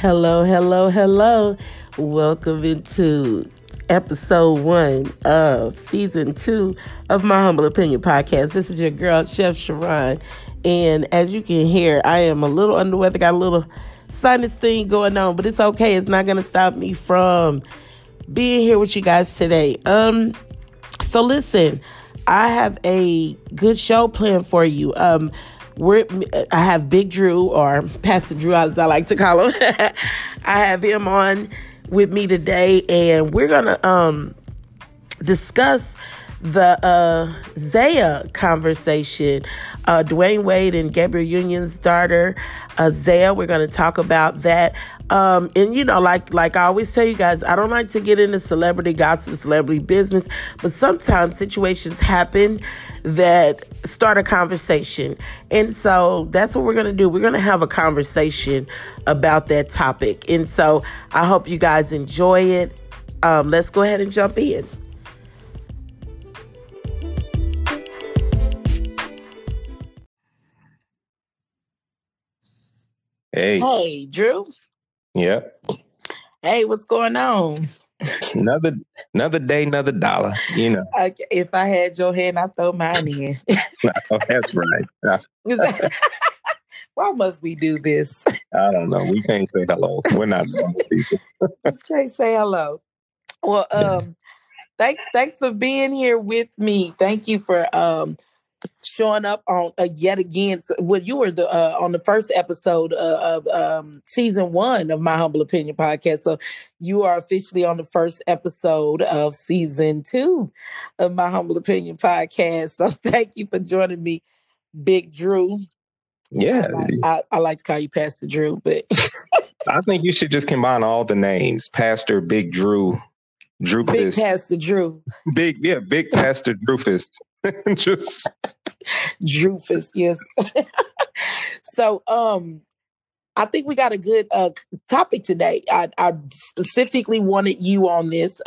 Hello, hello, hello. Welcome into episode 1 of season 2 of My Humble Opinion Podcast. This is your girl, Chef Sharon. And as you can hear, I am a little under the weather, got a little sinus thing going on, but it's okay. It's not going to stop me from being here with you guys today. So listen, I have a good show planned for you. I have Big Drew, or Pastor Drew, as I like to call him. I have him on with me today, and we're gonna discuss the Zaya conversation. Dwyane Wade and Gabrielle Union's daughter, Zaya. We're gonna talk about that. And you know, like I always tell you guys, I don't like to get into celebrity gossip, celebrity business, but sometimes situations happen that start a conversation. And so that's what we're going to do. We're going to have a conversation about that topic. And so I hope you guys enjoy it. Let's go ahead and jump in. Hey, Drew. Yeah. Hey, what's going on? Another day, another dollar, you know. If I had your hand, I'd throw mine in. Oh, that's right. Why must we do this? I don't know. We can't say hello. We're not normal people. Can't say hello. Well, thanks for being here with me. Thank you for showing up on yet again. Well, you were on the first episode of season 1 of My Humble Opinion Podcast. So you are officially on the first episode of season 2 of My Humble Opinion Podcast. So thank you for joining me, Big Drew. Yeah. I like to call you Pastor Drew, but I think you should just combine all the names. Pastor Big Drew. Droopist. Big Pastor Drew. Big Pastor Droopist. Just Droofus, yes. So I think we got a good topic today. I specifically wanted you on this,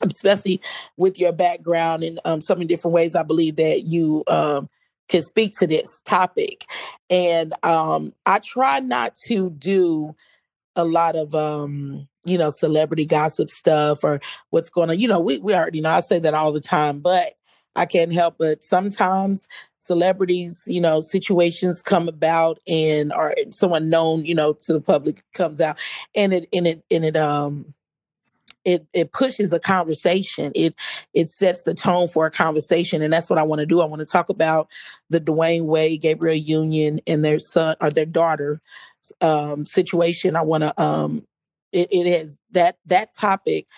especially with your background in so many different ways. I believe that you can speak to this topic. And I try not to do a lot of celebrity gossip stuff or what's going on. You know, we already know I say that all the time, but I can't help but sometimes celebrities, you know, situations come about and or someone known, you know, to the public comes out and it pushes a conversation. It sets the tone for a conversation. And that's what I want to do. I want to talk about the Dwyane Wade, Gabrielle Union and their son or their daughter situation. I want to it has that topic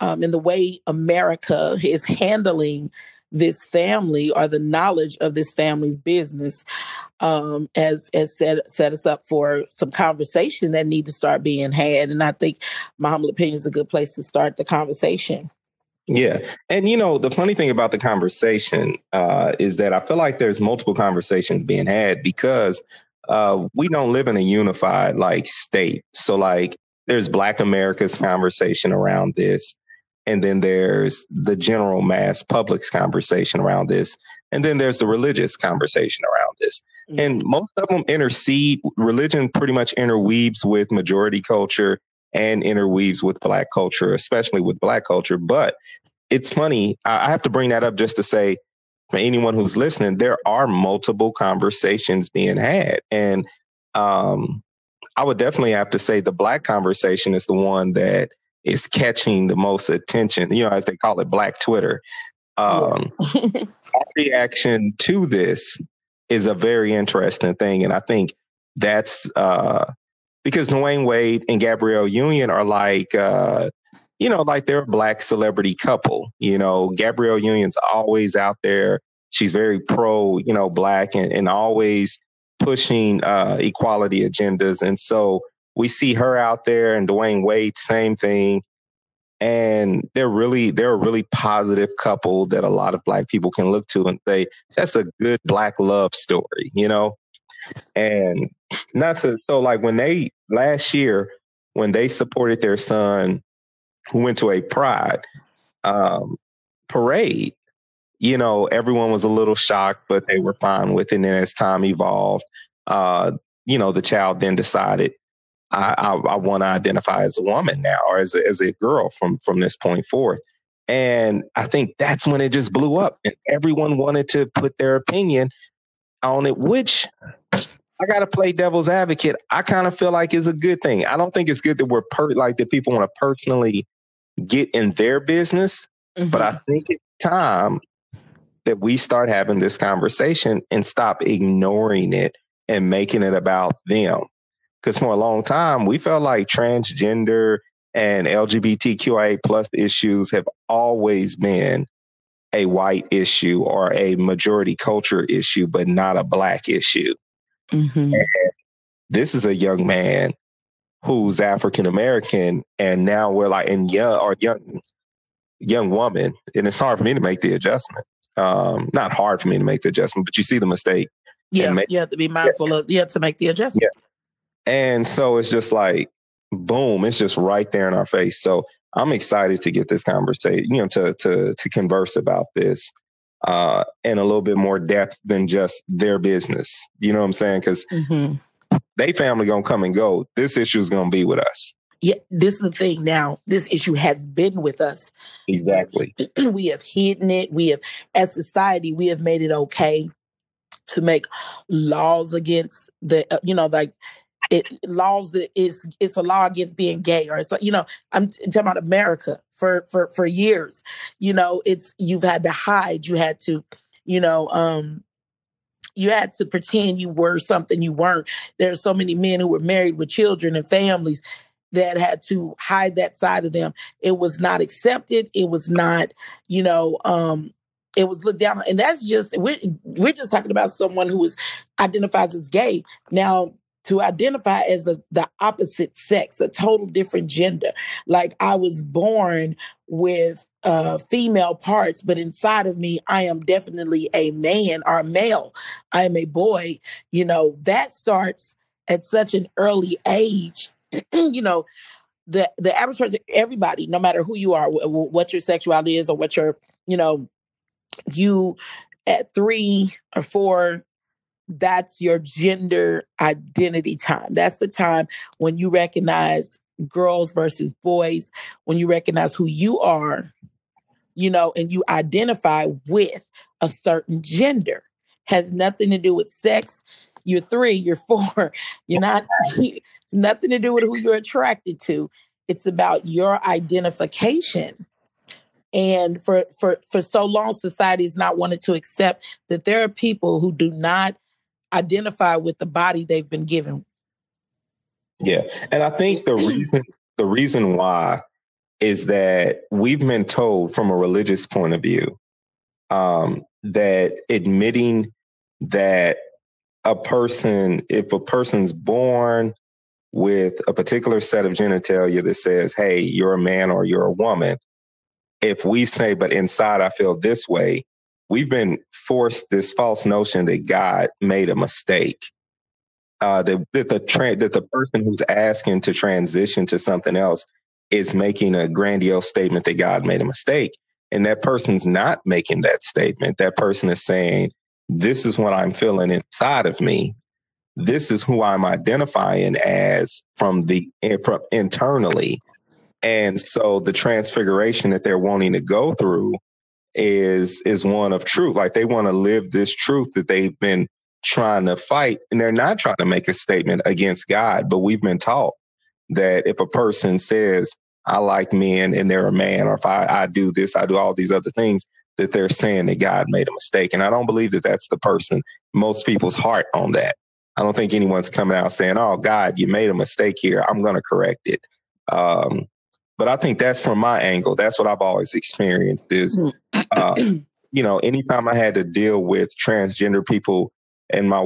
and the way America is handling this family or the knowledge of this family's business has set us up for some conversation that need to start being had. And I think My Humble Opinion is a good place to start the conversation. Yeah. And, you know, the funny thing about the conversation is that I feel like there's multiple conversations being had because we don't live in a unified state. So there's Black America's conversation around this. And then there's the general mass public's conversation around this. And then there's the religious conversation around this. Mm-hmm. And most of them intercede. Religion pretty much interweaves with majority culture and interweaves with Black culture, especially with Black culture. But it's funny. I have to bring that up just to say, for anyone who's listening, there are multiple conversations being had. And I would definitely have to say the Black conversation is the one that is catching the most attention, you know, as they call it, Black Twitter. Our reaction to this is a very interesting thing. And I think that's because Dwyane Wade and Gabrielle Union are they're a Black celebrity couple. You know, Gabrielle Union's always out there. She's very pro, you know, Black and always pushing equality agendas. And so we see her out there and Dwyane Wade, same thing. And they're a really positive couple that a lot of Black people can look to and say, that's a good Black love story, you know? And when they last year, when they supported their son who went to a pride parade, you know, everyone was a little shocked, but they were fine with it. And as time evolved, you know, the child then decided I want to identify as a woman now, or as a girl from this point forth. And I think that's when it just blew up and everyone wanted to put their opinion on it, which I got to play devil's advocate. I kind of feel like it's a good thing. I don't think it's good that we're that people want to personally get in their business. Mm-hmm. But I think it's time that we start having this conversation and stop ignoring it and making it about them. Because for a long time, we felt like transgender and LGBTQIA plus issues have always been a white issue or a majority culture issue, but not a Black issue. Mm-hmm. And this is a young man who's African American, and now we're like, young woman, and it's hard for me to make the adjustment. Not hard for me to make the adjustment, but you see the mistake. Yeah, you have to be mindful of, you have to make the adjustment. Yeah. And so it's just like, boom, it's just right there in our face. So I'm excited to get this conversation, to converse about this in a little bit more depth than just their business. You know what I'm saying? Because mm-hmm. they family going to come and go. This issue is going to be with us. Yeah, this is the thing now. This issue has been with us. Exactly. We have hidden it. We have, as society, we have made it okay to make laws against the, laws that it's a law against being gay, or it's, I'm talking about America for years. You've had to hide. You had to, you had to pretend you were something you weren't. There are so many men who were married with children and families that had to hide that side of them. It was not accepted. It was not, it was looked down on. And that's just, we're just talking about someone who identifies as gay. Now, to identify as the opposite sex, a total different gender. Like, I was born with female parts, but inside of me, I am definitely a man or a male. I am a boy. That starts at such an early age. The average person, everybody, no matter who you are, what your sexuality is, or what your, you at 3 or 4, that's your gender identity time. That's the time when you recognize girls versus boys, when you recognize who you are, and you identify with a certain gender. Has nothing to do with sex. You're 3, you're 4, you're not... It's nothing to do with who you're attracted to. It's about your identification. And for so long, society has not wanted to accept that there are people who do not identify with the body they've been given. Yeah. And I think the reason why is that we've been told from a religious point of view that admitting that if a person's born with a particular set of genitalia that says, hey, you're a man or you're a woman, if we say, but inside I feel this way, we've been forced this false notion that God made a mistake, that the person who's asking to transition to something else is making a grandiose statement that God made a mistake. And that person's not making that statement. That person is saying, this is what I'm feeling inside of me. This is who I'm identifying as from internally. And so the transfiguration that they're wanting to go through is one of truth. Like, they want to live this truth that they've been trying to fight, and they're not trying to make a statement against God. But we've been taught that if a person says, I like men and they're a man, or if I do this, I do all these other things, that they're saying that God made a mistake. And I don't believe that that's the person, most people's heart on that. I don't think anyone's coming out saying, oh, God, you made a mistake here, I'm going to correct it. But I think that's from my angle. That's what I've always experienced is, anytime I had to deal with transgender people in my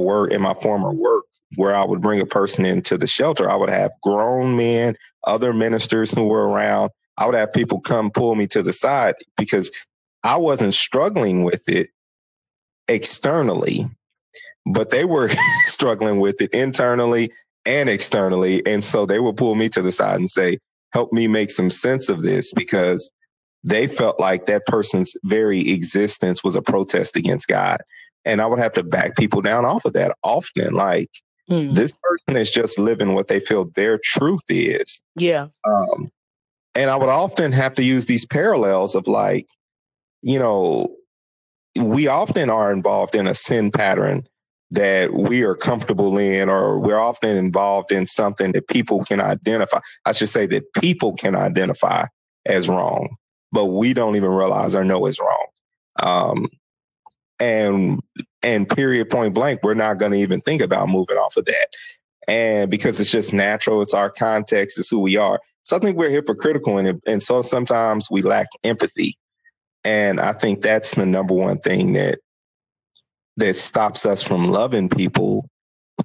former work, where I would bring a person into the shelter, I would have grown men, other ministers who were around. I would have people come pull me to the side because I wasn't struggling with it externally, but they were struggling with it internally and externally. And so they would pull me to the side and say, help me make some sense of this, because they felt like that person's very existence was a protest against God. And I would have to back people down off of that often. Like, This person is just living what they feel their truth is. Yeah. And I would often have to use these parallels of, like, you know, we often are involved in a sin pattern that we are comfortable in, or we're often involved in something that people can identify. I should say that people can identify as wrong, but we don't even realize or know it's wrong. And period, point blank, we're not going to even think about moving off of that. And because it's just natural, it's our context, it's who we are. So I think we're hypocritical in it. And so sometimes we lack empathy. And I think that's the number one thing that stops us from loving people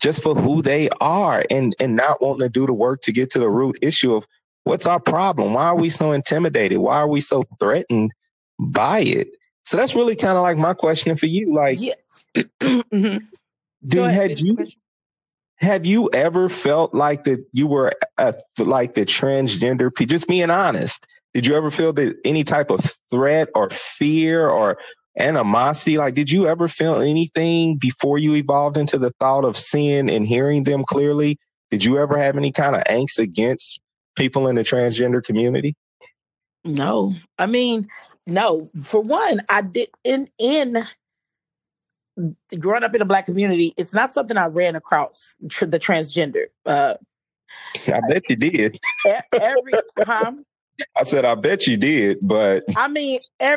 just for who they are, and not wanting to do the work to get to the root issue of what's our problem? Why are we so intimidated? Why are we so threatened by it? So that's really kind of like my question for you. Like, yeah. Have you ever felt like that you were like the transgender people, just being honest? Did you ever feel that any type of threat or fear or animosity? Like, did you ever feel anything before you evolved into the thought of seeing and hearing them clearly? Did you ever have any kind of angst against people in the transgender community? No, I mean, no. For one, I did in growing up in a Black community. It's not something I ran across the transgender. I bet you did. Every time. I said, I bet you did, but I mean, I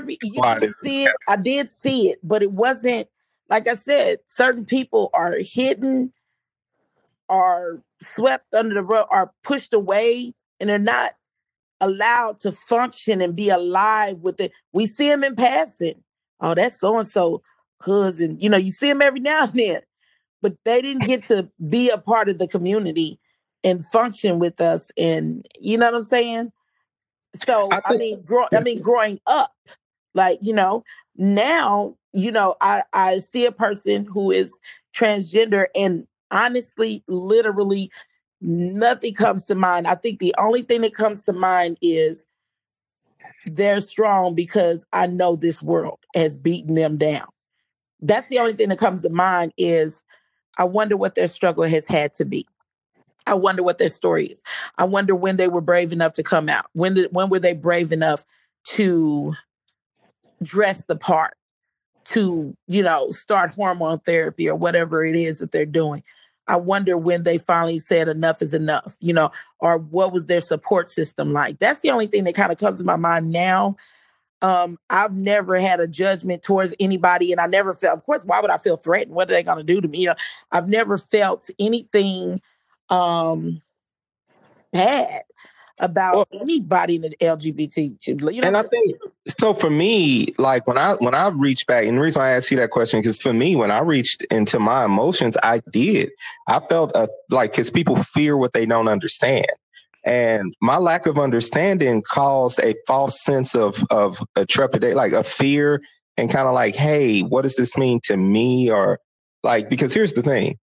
did see it, but it wasn't, like I said, certain people are hidden, are swept under the rug, are pushed away, and they're not allowed to function and be alive with it. We see them in passing. Oh, that's so-and-so cousin. You know, you see them every now and then, but they didn't get to be a part of the community and function with us. And you know what I'm saying? So, growing up, like, you know, now, you know, I see a person who is transgender and honestly, literally nothing comes to mind. I think the only thing that comes to mind is they're strong because I know this world has beaten them down. That's the only thing that comes to mind is I wonder what their struggle has had to be. I wonder what their story is. I wonder when they were brave enough to come out. When were they brave enough to dress the part, to, you know, start hormone therapy or whatever it is that they're doing. I wonder when they finally said enough is enough, you know, or what was their support system like? That's the only thing that kind of comes to my mind now. I've never had a judgment towards anybody, and I never felt, of course, why would I feel threatened? What are they going to do to me? You know, I've never felt anything bad about anybody in the LGBT, you know. And I think so for me, like when I reached back, and the reason I asked you that question, because for me, when I reached into my emotions, I felt like, because people fear what they don't understand, and my lack of understanding caused a false sense of a trepidation, like a fear, and kind of like, hey, what does this mean to me? Or like, because here's the thing.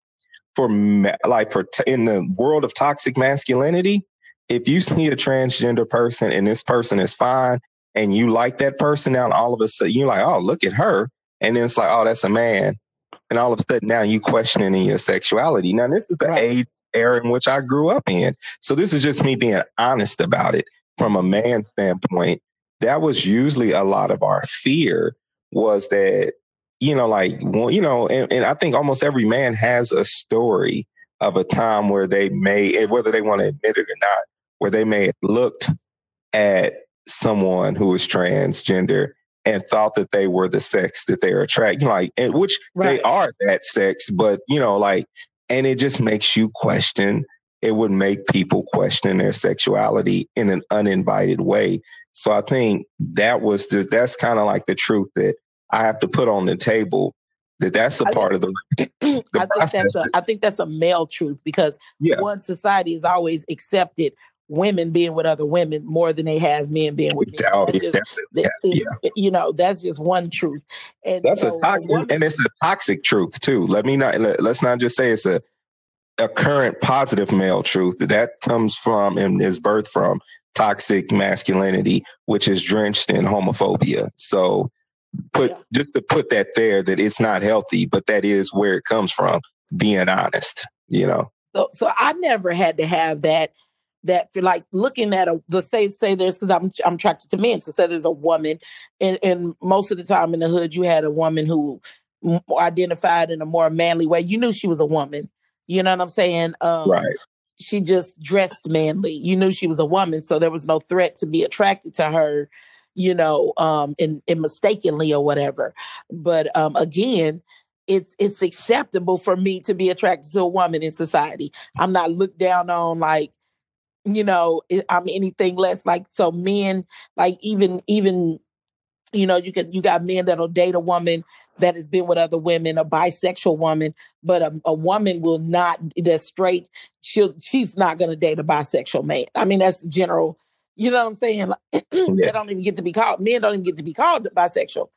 In the world of toxic masculinity, if you see a transgender person and this person is fine and you like that person, now all of a sudden you're like, oh, look at her. And then it's like, oh, that's a man. And all of a sudden now you questioning your sexuality. Now, this is the age era in which I grew up in. So this is just me being honest about it from a man's standpoint. That was usually a lot of our fear was that, you know, like, well, you know, and I think almost every man has a story of a time where they may, whether they want to admit it or not, where they may have looked at someone who was transgender and thought that they were the sex that they're attracting, like, and which they are that sex, but, you know, like, and it just makes you question. It would make people question their sexuality in an uninvited way. So I think that was just, that's kind of like the truth that I have to put on the table I think that's a male truth, because one, society has always accepted women being with other women more than they have men being with men. You know, that's just one truth. And that's and it's a toxic truth too. Let's not just say it's a current positive male truth that comes from and is birthed from toxic masculinity, which is drenched in homophobia. So just to put that there, that it's not healthy, but that is where it comes from, being honest. you know. So I never had to have that for like looking at let's say there's, because I'm attracted to men. So say there's a woman, and most of the time in the hood, you had a woman who identified in a more manly way. You knew she was a woman. You know what I'm saying? Right. She just dressed manly. You knew she was a woman, so there was no threat to be attracted to her, you know, and mistakenly or whatever. But again, it's acceptable for me to be attracted to a woman in society. I'm not looked down on like, you know, I'm anything less. Like, so men, like even, you know, you got men that'll date a woman that has been with other women, a bisexual woman, but a woman will not, that's straight, she's not going to date a bisexual man. I mean, that's the general, you know what I'm saying? Like, they don't even get to be called, men don't even get to be called bisexual.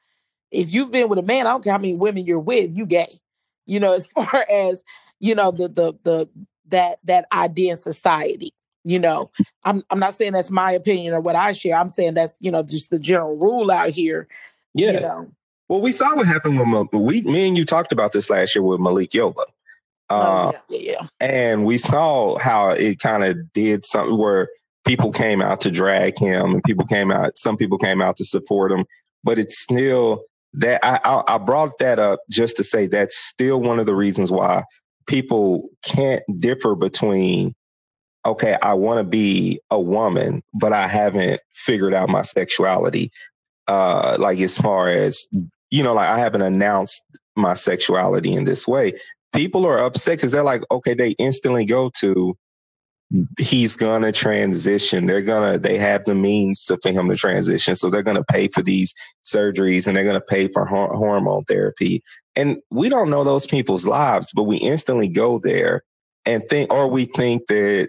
If you've been with a man, I don't care how many women you're with, you gay. You know, as far as, you know, that idea in society, you know, I'm not saying that's my opinion or what I share. I'm saying that's, you know, just the general rule out here. Yeah. You know? Well, we saw what happened with me and you talked about this last year with Malik Yoba. Yeah. And we saw how it kind of did something where people came out to drag him and some people came out to support him. But it's still that I brought that up just to say that's still one of the reasons why people can't differ between, okay, I want to be a woman, but I haven't figured out my sexuality. Like as far as, you know, like I haven't announced my sexuality in this way. People are upset because they're like, okay, they instantly go to, he's going to transition. They have the means for him to transition. So they're going to pay for these surgeries and they're going to pay for hormone therapy. And we don't know those people's lives, but we instantly go there and think that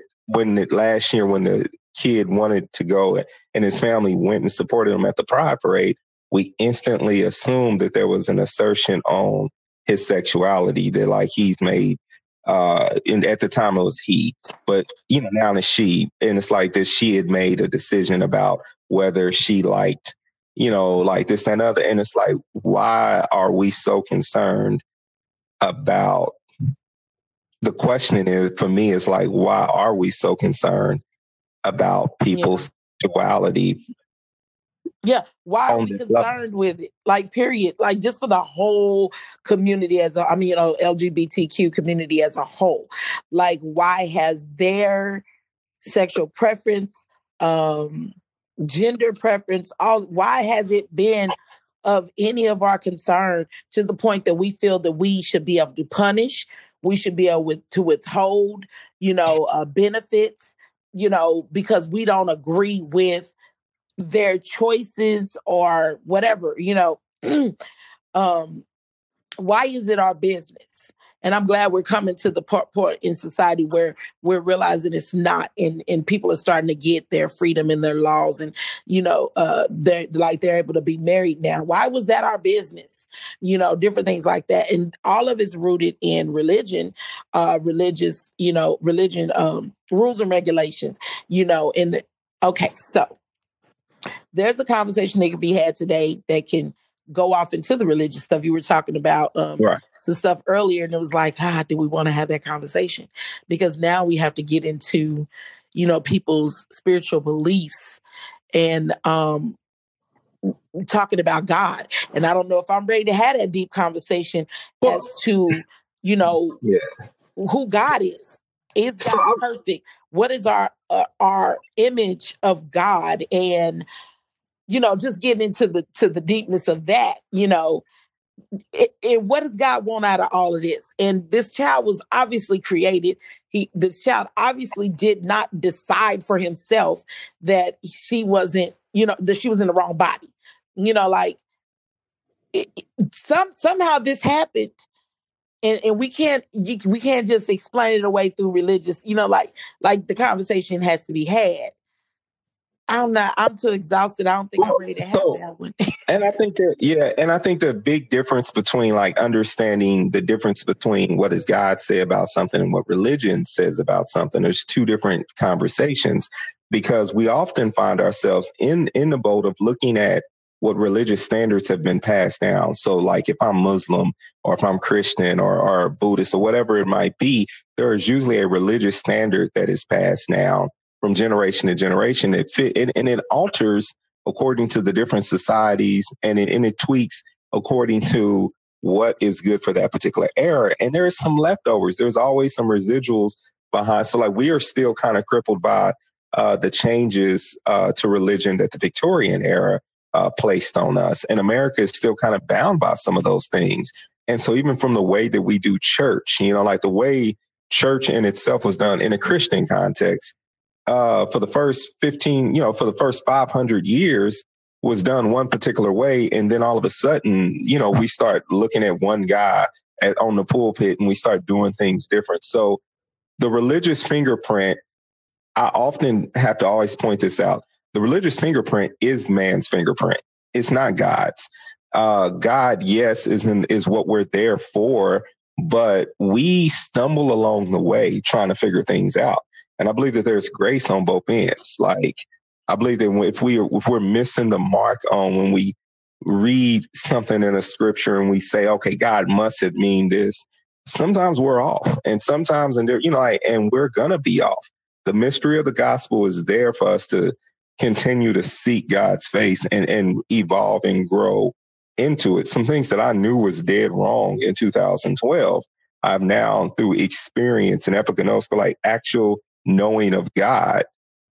last year when the kid wanted to go and his family went and supported him at the pride parade, we instantly assumed that there was an assertion on his sexuality that like he's made, and at the time it was he, but you know, now it's she, and it's like that she had made a decision about whether she liked, you know, like this, that, and other. And it's like, why are we so concerned about the question is for me is like, why are we so concerned about people's sexuality? Yeah. Why are we concerned with it? Like, period. Like, just for the whole community LGBTQ community as a whole. Like, why has their sexual preference, gender preference, why has it been of any of our concern to the point that we feel that we should be able to punish, we should be able to withhold, you know, benefits, you know, because we don't agree with their choices or whatever, you know. Why is it our business? And I'm glad we're coming to the part in society where we're realizing it's not, and people are starting to get their freedom and their laws, and, you know, they're able to be married now. Why was that our business? You know, different things like that. And all of it's rooted in religion, rules and regulations, you know. And okay, so there's a conversation that can be had today that can go off into the religious stuff you were talking about, right, some stuff earlier. And it was like, do we want to have that conversation? Because now we have to get into, you know, people's spiritual beliefs and talking about God. And I don't know if I'm ready to have that deep conversation as to, you know, who God is. Is God perfect? What is our image of God? And, you know, just getting into the deepness of that, you know, and what does God want out of all of this? And this child was obviously created. This child obviously did not decide for himself that she wasn't, you know, that she was in the wrong body. You know, like somehow this happened. And we can't just explain it away through religious, you know, like the conversation has to be had. I'm too exhausted. I don't think I'm ready to have that one. And I think that, and I think the big difference between like understanding the difference between what does God say about something and what religion says about something, there's two different conversations, because we often find ourselves in the boat of looking at what religious standards have been passed down. So like if I'm Muslim or if I'm Christian or Buddhist or whatever it might be, there is usually a religious standard that is passed down from generation to generation. It alters according to the different societies, and it tweaks according to what is good for that particular era. And there is some leftovers. There's always some residuals behind. So like we are still kind of crippled by the changes to religion that the Victorian era placed on us. And America is still kind of bound by some of those things. And so even from the way that we do church, you know, like the way church in itself was done in a Christian context for the first 500 years was done one particular way. And then all of a sudden, you know, we start looking at one guy on the pulpit and we start doing things different. So the religious fingerprint, I often have to always point this out. The religious fingerprint is man's fingerprint. It's not God's. God, yes, is what we're there for, but we stumble along the way trying to figure things out. And I believe that there's grace on both ends. Like I believe that if we're missing the mark on when we read something in a scripture and we say, okay, God must have mean this. Sometimes we're off, and sometimes and we're gonna be off. The mystery of the gospel is there for us to continue to seek God's face and evolve and grow into it. Some things that I knew was dead wrong in 2012, I've now through experience and epigenosis, like actual knowing of God,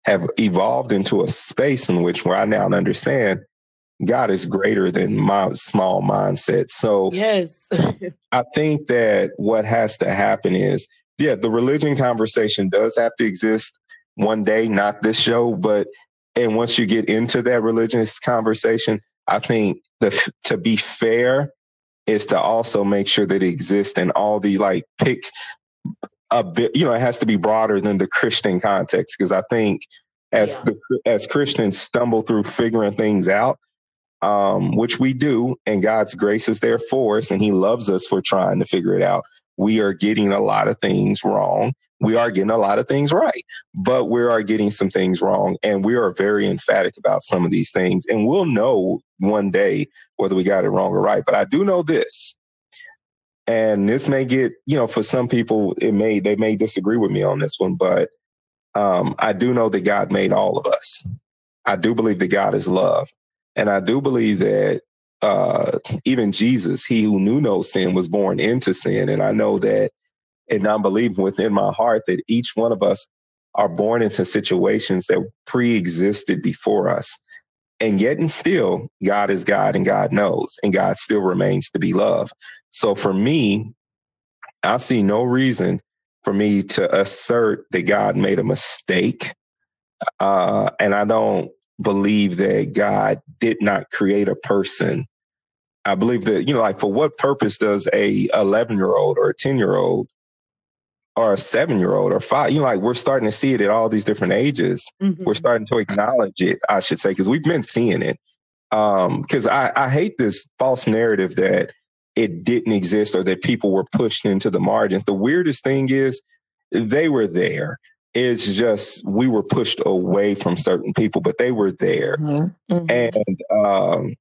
have evolved into a space in which where I now understand God is greater than my small mindset. So yes, I think that what has to happen is, yeah, the religion conversation does have to exist one day, not this show, but and once you get into that religious conversation, I think to be fair is to also make sure that it exists in all the pick a bit, it has to be broader than the Christian context. Because I think as Christians stumble through figuring things out, which we do, and God's grace is there for us and he loves us for trying to figure it out. We are getting a lot of things wrong. We are getting a lot of things right, but we are getting some things wrong. And we are very emphatic about some of these things. And we'll know one day whether we got it wrong or right. But I do know this. And this may get, for some people, they may disagree with me on this one. But I do know that God made all of us. I do believe that God is love. And I do believe that even Jesus, he who knew no sin, was born into sin. And I know that, and I'm believing within my heart that each one of us are born into situations that pre-existed before us. And yet and still, God is God and God knows, and God still remains to be love. So for me, I see no reason for me to assert that God made a mistake. And I don't believe that God did not create a person. I believe that, for what purpose does a 11-year-old or a 10-year-old or a 7-year-old or 5, we're starting to see it at all these different ages. Mm-hmm. We're starting to acknowledge it, I should say, because we've been seeing it. Because I hate this false narrative that it didn't exist or that people were pushed into the margins. The weirdest thing is they were there. It's just we were pushed away from certain people, but they were there. Mm-hmm. Mm-hmm. And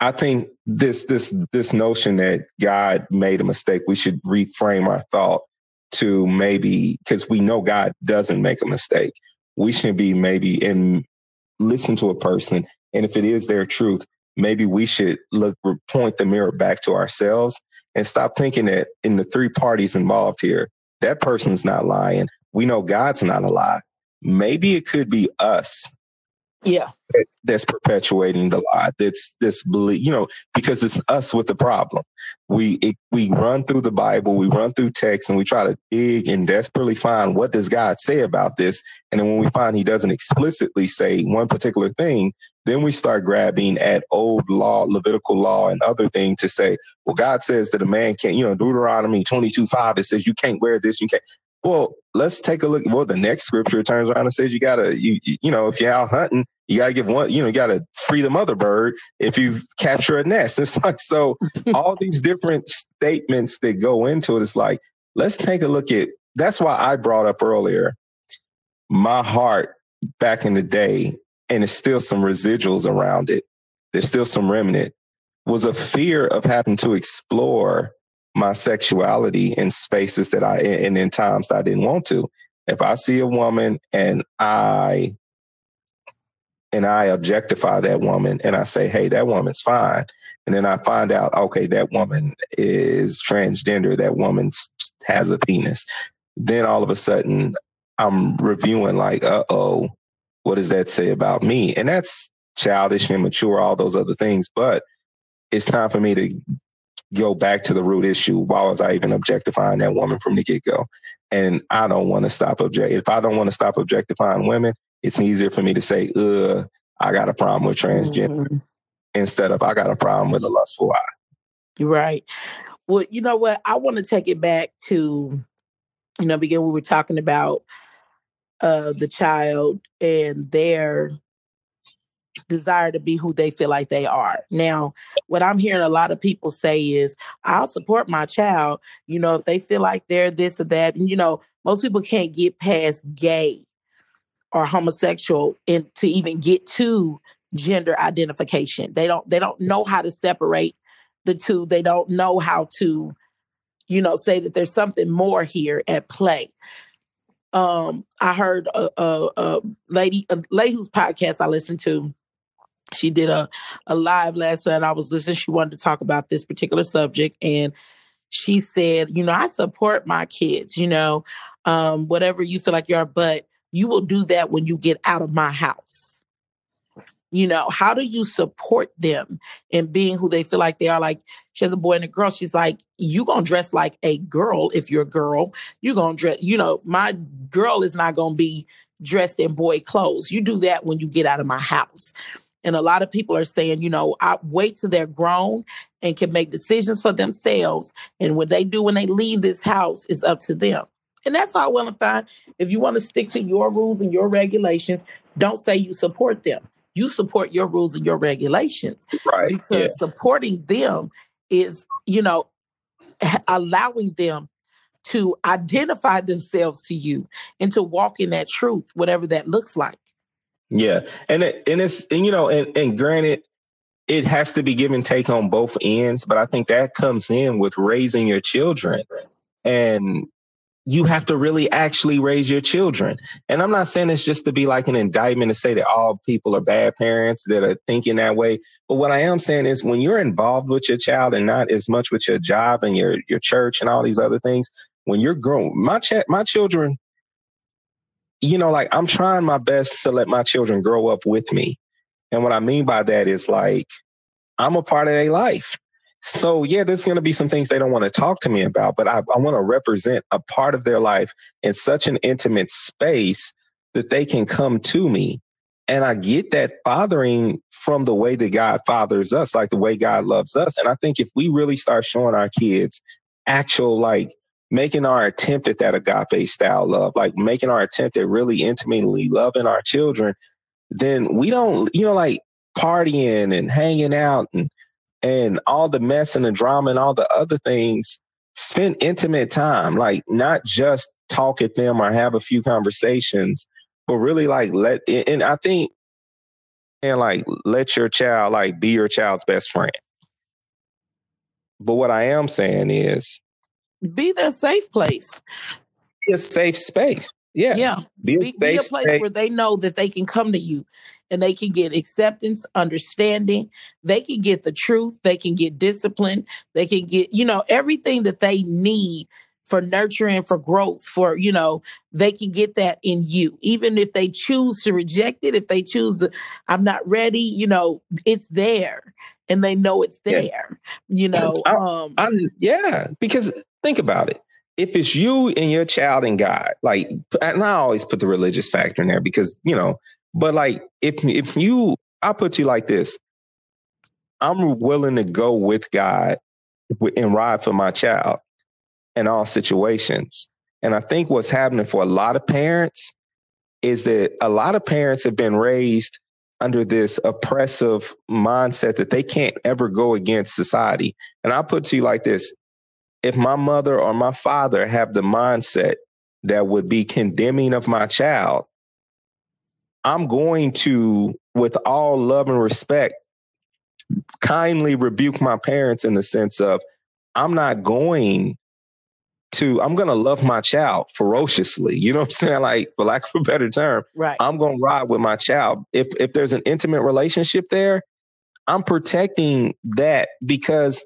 I think this notion that God made a mistake, we should reframe our thought to maybe, because we know God doesn't make a mistake, we should be maybe and listen to a person. And if it is their truth, maybe we should point the mirror back to ourselves and stop thinking that in the three parties involved here, that person's not lying. We know God's not a lie. Maybe it could be us. Yeah. That's perpetuating the lie. That's this belief, because it's us with the problem. We run through the Bible, we run through text, and we try to dig and desperately find what does God say about this. And then when we find he doesn't explicitly say one particular thing, then we start grabbing at old law, Levitical law and other things to say, well, God says that a man can't, Deuteronomy 22:5, it says you can't wear this, you can't. Well, let's take a look. Well, the next scripture turns around and says, if you're out hunting, you got to give one, you got to free the mother bird if you capture a nest. It's like, so all these different statements that go into it, it's like, let's take a look at, that's why I brought up earlier, my heart back in the day, and it's still some residuals around it. there's still some remnant, was a fear of having to explore my sexuality in spaces that I, and in times that I didn't want to. If I see a woman and I objectify that woman and I say, hey, that woman's fine. And then I find out, okay, that woman is transgender. That woman has a penis. Then all of a sudden I'm reviewing like, uh-oh, what does that say about me? And that's childish, immature, all those other things. But it's time for me to go back to the root issue. Why was I even objectifying that woman from the get-go? And I don't want to stop If I don't want to stop objectifying women, it's easier for me to say, I got a problem with transgender instead of I got a problem with a lustful eye. Right. Well, you know what? I want to take it back to, again, we were talking about the child and their desire to be who they feel like they are. Now, what I'm hearing a lot of people say is, I'll support my child, if they feel like they're this or that. And, most people can't get past gay or homosexual and to even get to gender identification. They don't know how to separate the two. They don't know how to, say that there's something more here at play. I heard a lady whose podcast I listened to. She did a live last night. I was listening. She wanted to talk about this particular subject. And she said, I support my kids, whatever you feel like you are, but you will do that when you get out of my house. How do you support them in being who they feel like they are? Like, she has a boy and a girl. She's like, you going to dress like a girl. If you're a girl, you're going to dress, my girl is not going to be dressed in boy clothes. You do that when you get out of my house. And a lot of people are saying, I wait till they're grown and can make decisions for themselves. And what they do when they leave this house is up to them. And that's all well and fine. If you want to stick to your rules and your regulations, don't say you support them. You support your rules and your regulations. Right. Because supporting them is, allowing them to identify themselves to you and to walk in that truth, whatever that looks like. Yeah. And granted, it has to be give and take on both ends, but I think that comes in with raising your children, and you have to really actually raise your children. And I'm not saying it's just to be like an indictment to say that all people are bad parents that are thinking that way. But what I am saying is when you're involved with your child and not as much with your job and your church and all these other things, when you're grown, my children, I'm trying my best to let my children grow up with me. And what I mean by that is like, I'm a part of their life. So, yeah, there's going to be some things they don't want to talk to me about, but I want to represent a part of their life in such an intimate space that they can come to me. And I get that fathering from the way that God fathers us, like the way God loves us. And I think if we really start showing our kids actual, like making our attempt at that agape style love, like making our attempt at really intimately loving our children, then we don't, like partying and hanging out and all the mess and the drama and all the other things. Spend intimate time, like not just talk at them or have a few conversations, but really like let your child like be your child's best friend. But what I am saying is be their safe place. Be a safe space. Yeah. Yeah. Be a place where they know that they can come to you and they can get acceptance, understanding. They can get the truth. They can get discipline. They can get, everything that they need for nurturing, for growth, for, they can get that in you. Even if they choose to reject it, if they choose to, I'm not ready, it's there and they know it's there, because think about it. If it's you and your child and God, like, and I always put the religious factor in there because, but like, if you, I'll put you like this, I'm willing to go with God and ride for my child in all situations. And I think what's happening for a lot of parents is that a lot of parents have been raised under this oppressive mindset that they can't ever go against society. And I'll put to you like this. If my mother or my father have the mindset that would be condemning of my child, I'm going to, with all love and respect, kindly rebuke my parents in the sense of, I'm going to love my child ferociously. You know what I'm saying? Like, for lack of a better term, right. I'm going to ride with my child. If there's an intimate relationship there, I'm protecting that because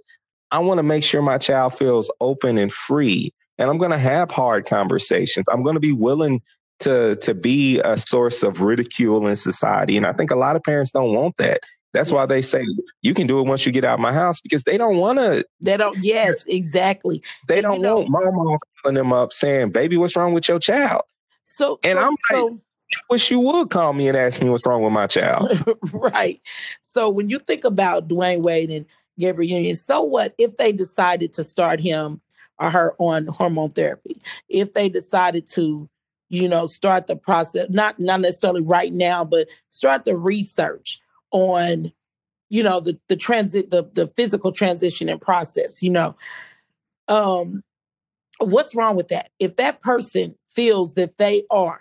I want to make sure my child feels open and free. And I'm going to have hard conversations. I'm going to be willing to be a source of ridicule in society. And I think a lot of parents don't want that. That's why they say you can do it once you get out of my house, because they don't want to. They don't. Yes, exactly. They don't want mama calling them up saying, "Baby, what's wrong with your child?" So, I wish you would call me and ask me what's wrong with my child. Right. So when you think about Dwyane Wade and Gabrielle Union, so what if they decided to start him or her on hormone therapy? If they decided to, start the process, not necessarily right now, but start the research on, the physical transition and process, what's wrong with that? If that person feels that they are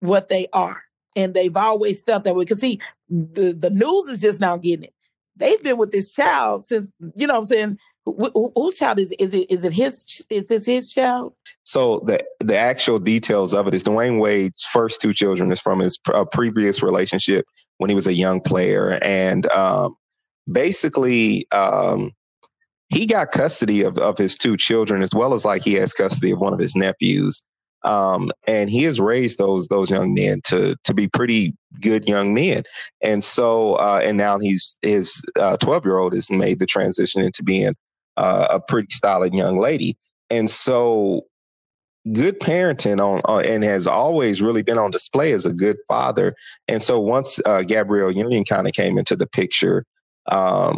what they are, and they've always felt that way, because see, the news is just now getting it. They've been with this child since, whose child is it? Is it his? Is it his child? So the actual details of it is Dwyane Wade's first two children is from his previous relationship when he was a young player, and he got custody of his two children, as well as he has custody of one of his nephews, and he has raised those young men to be pretty good young men. And so and now his 12-year-old has made the transition into being a pretty solid young lady. And so good parenting and has always really been on display as a good father. And so once Gabrielle Union kind of came into the picture, I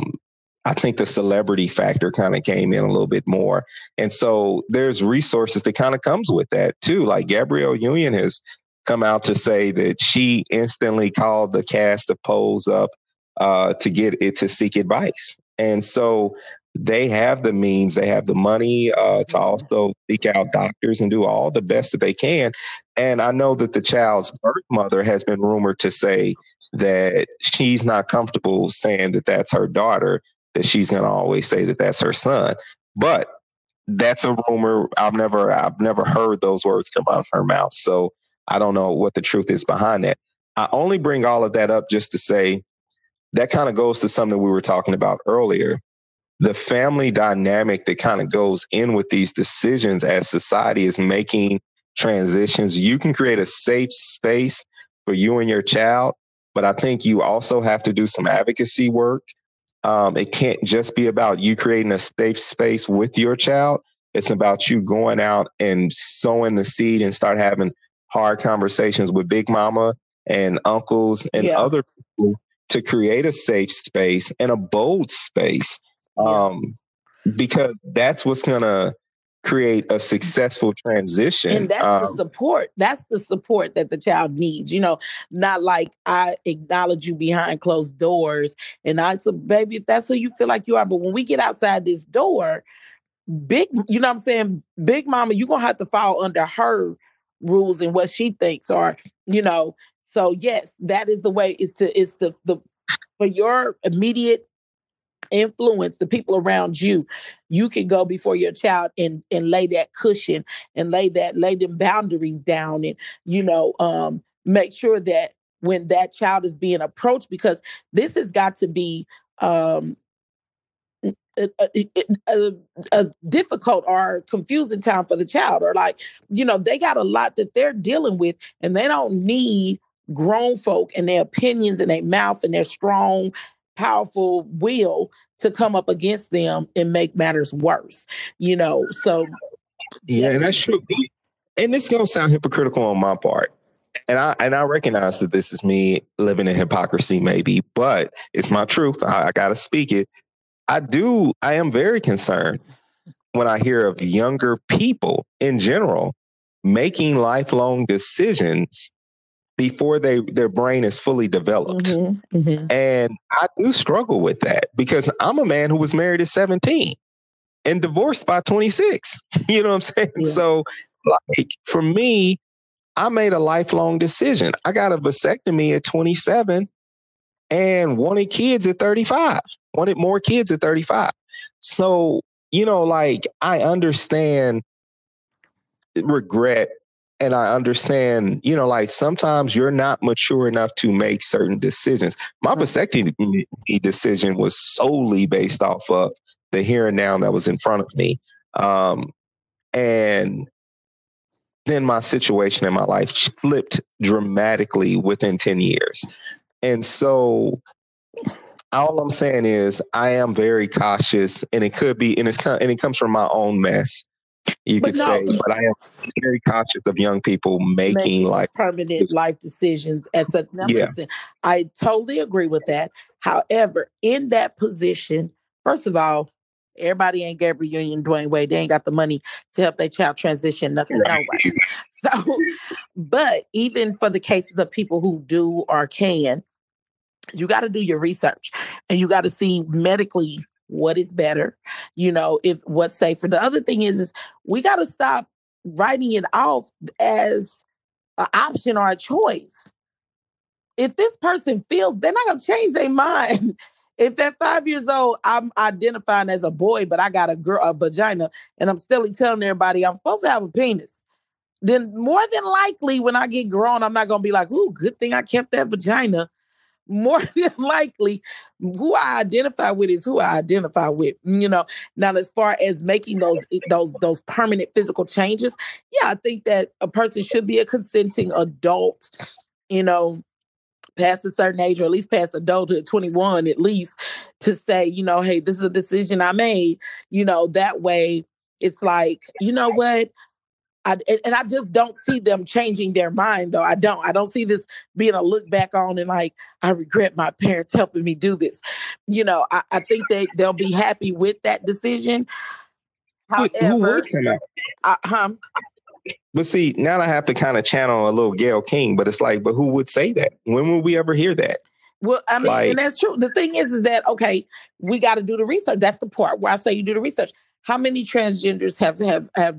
think the celebrity factor kind of came in a little bit more. And so there's resources that kind of comes with that too. Like Gabrielle Union has come out to say that she instantly called the cast of Pose up to seek advice. And so they have the means, they have the money to also seek out doctors and do all the best that they can. And I know that the child's birth mother has been rumored to say that she's not comfortable saying that that's her daughter, that she's going to always say that that's her son. But that's a rumor. I've never heard those words come out of her mouth. So I don't know what the truth is behind that. I only bring all of that up just to say that kind of goes to something we were talking about earlier. The family dynamic that kind of goes in with these decisions as society is making transitions. You can create a safe space for you and your child, but I think you also have to do some advocacy work. It can't just be about you creating a safe space with your child. It's about you going out and sowing the seed and start having hard conversations with big mama and uncles and other people to create a safe space and a bold space. Because that's what's going to create a successful transition. And that's the support. That's the support that the child needs. Not like I acknowledge you behind closed doors and I said, baby, if that's who you feel like you are. But when we get outside this door, big mama, you're going to have to fall under her rules and what she thinks . So yes, that is the way for your immediate influence, the people around you, you can go before your child and lay that cushion and lay them boundaries down and, make sure that when that child is being approached, because this has got to be a difficult or confusing time for the child, or they got a lot that they're dealing with and they don't need grown folk and their opinions and their mouth and their strong, powerful will to come up against them and make matters worse, so. Yeah, and that's true. And this is going to sound hypocritical on my part. And I recognize that this is me living in hypocrisy maybe, but it's my truth. I got to speak it. I am very concerned when I hear of younger people in general making lifelong decisions before their brain is fully developed. Mm-hmm, mm-hmm. And I do struggle with that because I'm a man who was married at 17 and divorced by 26. You know what I'm saying? Yeah. So for me, I made a lifelong decision. I got a vasectomy at 27 and wanted kids at 35, wanted more kids at 35. So, you know, like, I understand regret, and I understand, you know, like, sometimes you're not mature enough to make certain decisions. My vasectomy decision was solely based off of the here and now that was in front of me. And then my situation in my life flipped dramatically within 10 years. And so all I'm saying is I am very cautious, and it could be, and it comes from my own mess. But I am very conscious of young people making like permanent life decisions. Listen, I totally agree with that. However, in that position, first of all, everybody ain't Gabrielle Union, Dwyane Wade. They ain't got the money to help their child transition. Nothing, right. Nobody. So, but even for the cases of people who do or can, you got to do your research, and you got to see medically what is better, you know, if what's safer. The other thing is we got to stop writing it off as an option or a choice. If this person feels, they're not going to change their mind. If at 5 years old, I'm identifying as a boy, but I got a girl, a vagina, and I'm still telling everybody I'm supposed to have a penis, then more than likely when I get grown, I'm not going to be like, ooh, good thing I kept that vagina. More than likely, who I identify with is who I identify with, you know. Now, as far as making those permanent physical changes, yeah, I think that a person should be a consenting adult, you know, past a certain age, or at least past adulthood, 21 at least, to say, you know, hey, this is a decision I made, you know. That way it's like, you know what? I just don't see them changing their mind, though. I don't see this being a look back on and like, I regret my parents helping me do this. You know, I think they'll be happy with that decision. However, but see, now I have to kind of channel a little Gayle King, but it's like, but who would say that? When will we ever hear that? Well, I mean, like, and that's true. The thing is that, okay, we got to do the research. That's the part where I say you do the research. How many transgenders have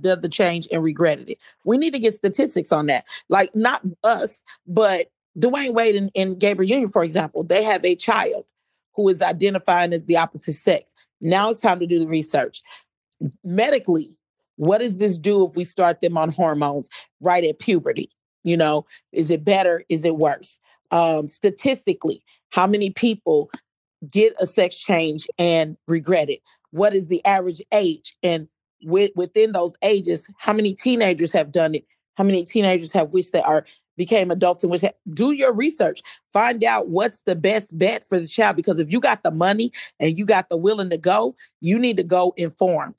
done the change and regretted it? We need to get statistics on that. Like, not us, but Dwyane Wade and Gabrielle Union, for example, they have a child who is identifying as the opposite sex. Now it's time to do the research. Medically, what does this do if we start them on hormones right at puberty? You know, is it better? Is it worse? Statistically, how many people get a sex change and regret it? What is the average age? And within those ages, how many teenagers have done it? How many teenagers have wished they became adults and do your research. Find out what's the best bet for the child, because if you got the money and you got the willing to go, you need to go informed.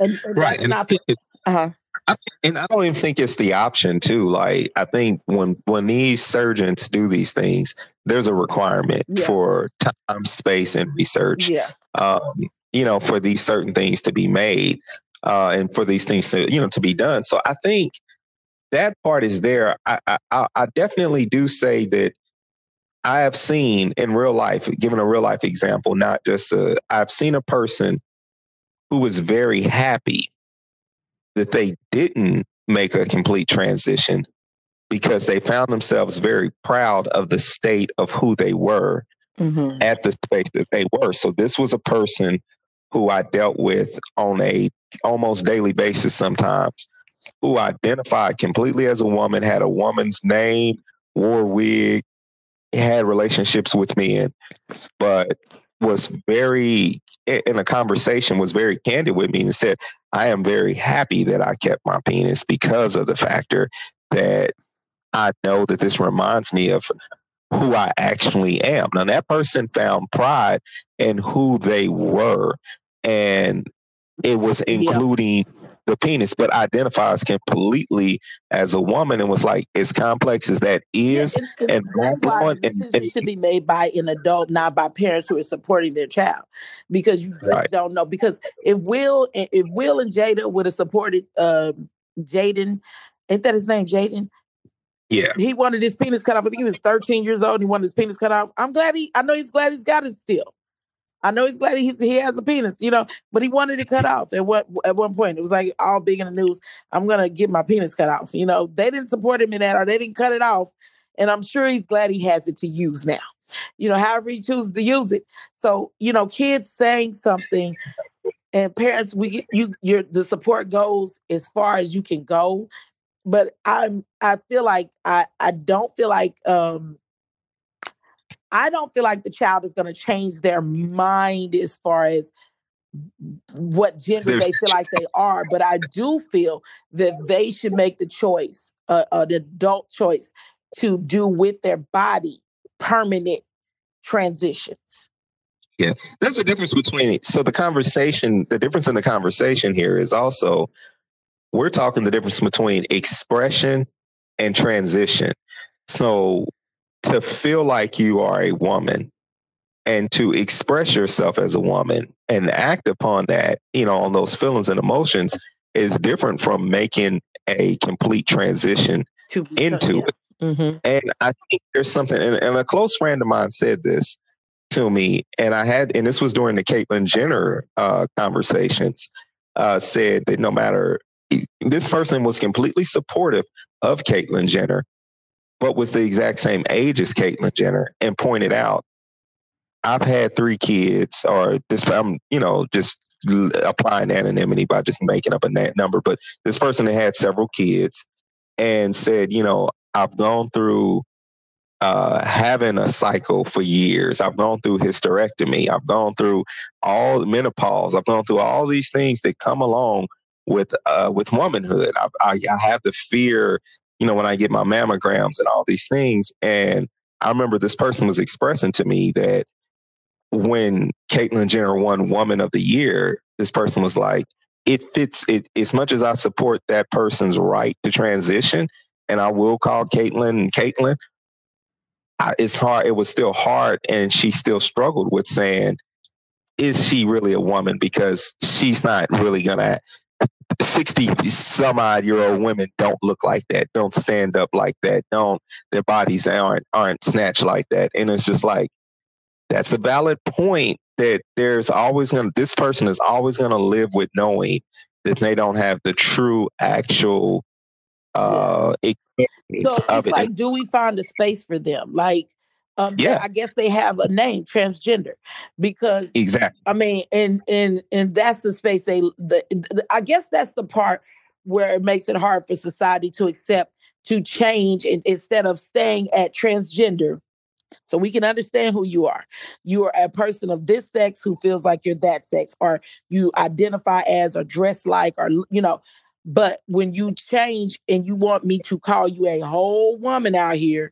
And right. That's not... And I don't even think it's the option too. Like, I think when these surgeons do these things, there's a requirement for time, space, and research. Yeah. You know, for these certain things to be made, and for these things to, you know, to be done. So I think that part is there. I definitely do say that I have seen in real life, given a real life example, not just I've seen a person who was very happy that they didn't make a complete transition, because they found themselves very proud of the state of who they were at the space that they were. So this was a person who I dealt with on a almost daily basis sometimes, who identified completely as a woman, had a woman's name, wore a wig, had relationships with men, but was very, in a conversation, was very candid with me and said, I am very happy that I kept my penis because of the factor that I know that this reminds me of who I actually am. Now, that person found pride in who they were, and it was including the penis, but identifies completely as a woman and was like, as complex as that is. And that's why decisions should be made by an adult, not by parents who are supporting their child, because you don't know. Because if Will and Jada would have supported Jaden, ain't that his name, Jaden? Yeah. He wanted his penis cut off. I think he was 13 years old and he wanted his penis cut off. I know he's glad he's got it still. I know he's glad he has a penis, you know, but he wanted it cut off. At one point, it was like all big in the news, I'm going to get my penis cut off. You know, they didn't support him in that, or they didn't cut it off. And I'm sure he's glad he has it to use now. you know, however you choose to use it. So, you know, kids saying something, and parents, the support goes as far as you can go. But I don't feel like the child is going to change their mind as far as what gender they feel like they are. But I do feel that they should make the choice, an adult choice, to do with their body permanent transitions. Yeah, that's the difference between it. So the difference in the conversation here is also, we're talking the difference between expression and transition. So to feel like you are a woman and to express yourself as a woman and act upon that, you know, on those feelings and emotions is different from making a complete transition into it. Mm-hmm. And I think there's something, and a close friend of mine said this to me, and this was during the Caitlyn Jenner conversations, said that no matter, this person was completely supportive of Caitlyn Jenner, but was the exact same age as Caitlyn Jenner, and pointed out, I've had 3 kids, or this, I'm, you know, just applying anonymity by just making up a number, but this person that had several kids, and said, you know, I've gone through having a cycle for years. I've gone through hysterectomy. I've gone through all menopause. I've gone through all these things that come along with womanhood. I have the fear, you know, when I get my mammograms and all these things. And I remember this person was expressing to me that when Caitlyn Jenner won Woman of the Year, this person was like, it fits it as much as I support that person's right to transition. And I will call Caitlyn. It's hard. It was still hard. And she still struggled with saying, is she really a woman? Because she's not really going to. 60-some-odd-year-old women don't look like that, don't stand up like that, their bodies aren't snatched like that. And it's just like, that's a valid point, that this person is always going to live with knowing that they don't have the true, actual experience. So it's like, do we find a space for them? Like, I guess they have a name, transgender, because exactly. I mean, and that's the space I guess that's the part where it makes it hard for society to accept, to change, and instead of staying at transgender. So we can understand who you are. You are a person of this sex who feels like you're that sex, or you identify as, or dress like, or, you know, but when you change and you want me to call you a whole woman out here,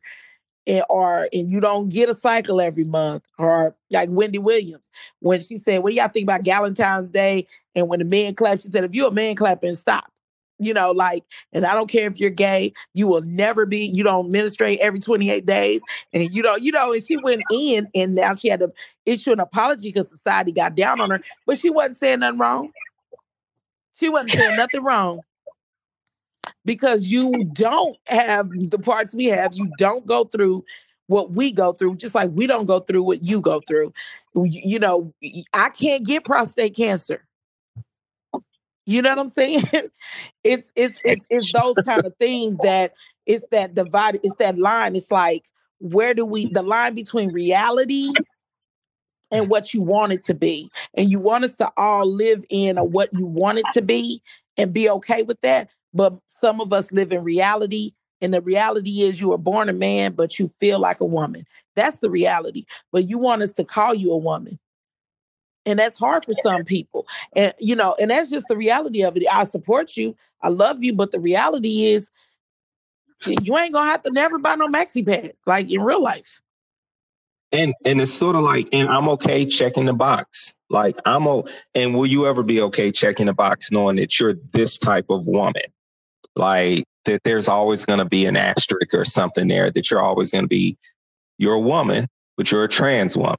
and you don't get a cycle every month, or like Wendy Williams, when she said, what do y'all think about Galentine's Day? And when the men clap, she said, if you're a man clapping, stop. You know, like, and I don't care if you're gay, you will never be, you don't menstruate every 28 days. And and she went in, and now she had to issue an apology because society got down on her, but she wasn't saying nothing wrong. She wasn't saying nothing wrong. Because you don't have the parts we have. You don't go through what we go through, just like we don't go through what you go through. You know, I can't get prostate cancer. You know what I'm saying? It's those kind of things that it's that divide. It's that line. It's like, where do the line between reality and what you want it to be? And you want us to all live in or what you want it to be and be okay with that. But some of us live in reality, and the reality is you were born a man, but you feel like a woman. That's the reality. But you want us to call you a woman. And that's hard for some people. And, you know, and that's just the reality of it. I support you. I love you. But the reality is you ain't going to have to never buy no maxi pads, like in real life. And it's sort of like, and I'm okay checking the box. Like, and will you ever be okay checking the box knowing that you're this type of woman? Like, that there's always going to be an asterisk or something there, that you're always going to be, you're a woman, but you're a trans woman.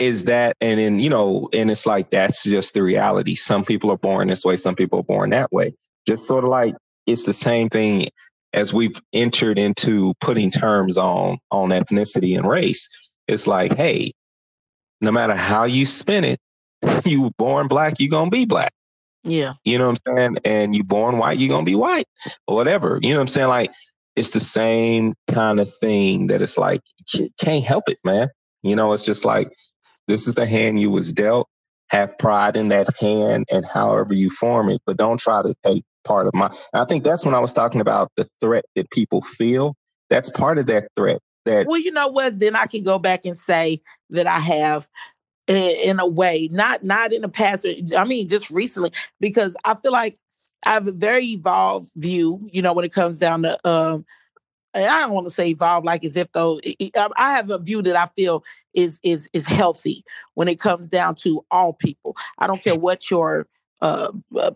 Is that, and then, you know, and it's like, that's just the reality. Some people are born this way. Some people are born that way. Just sort of like, it's the same thing as we've entered into putting terms on ethnicity and race. It's like, hey, no matter how you spin it, you were born black, you're going to be black. Yeah. You know what I'm saying? And you born white, you're going to be white, or whatever. You know what I'm saying? Like, it's the same kind of thing that it's like, you can't help it, man. You know, it's just like, this is the hand you was dealt. Have pride in that hand and however you form it, but don't try to take part of my. And I think that's when I was talking about the threat that people feel. That's part of that threat. That, well, you know what? Then I can go back and say that I have, in a way, not in the past. I mean, just recently, because I feel like I have a very evolved view. You know, when it comes down to, and I don't want to say evolved like as if though. I have a view that I feel is healthy when it comes down to all people. I don't care what your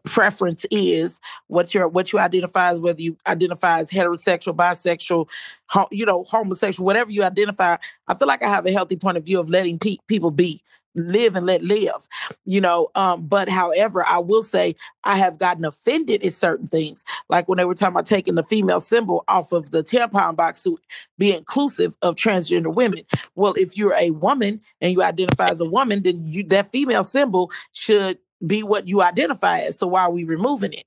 preference is, what you identify as, whether you identify as heterosexual, bisexual, homosexual, whatever you identify. I feel like I have a healthy point of view of letting people be, live and let live, you know. But however, I will say I have gotten offended at certain things, like when they were talking about taking the female symbol off of the tampon box to be inclusive of transgender women. Well, if you're a woman and you identify as a woman, then that female symbol should be what you identify as. So why are we removing it?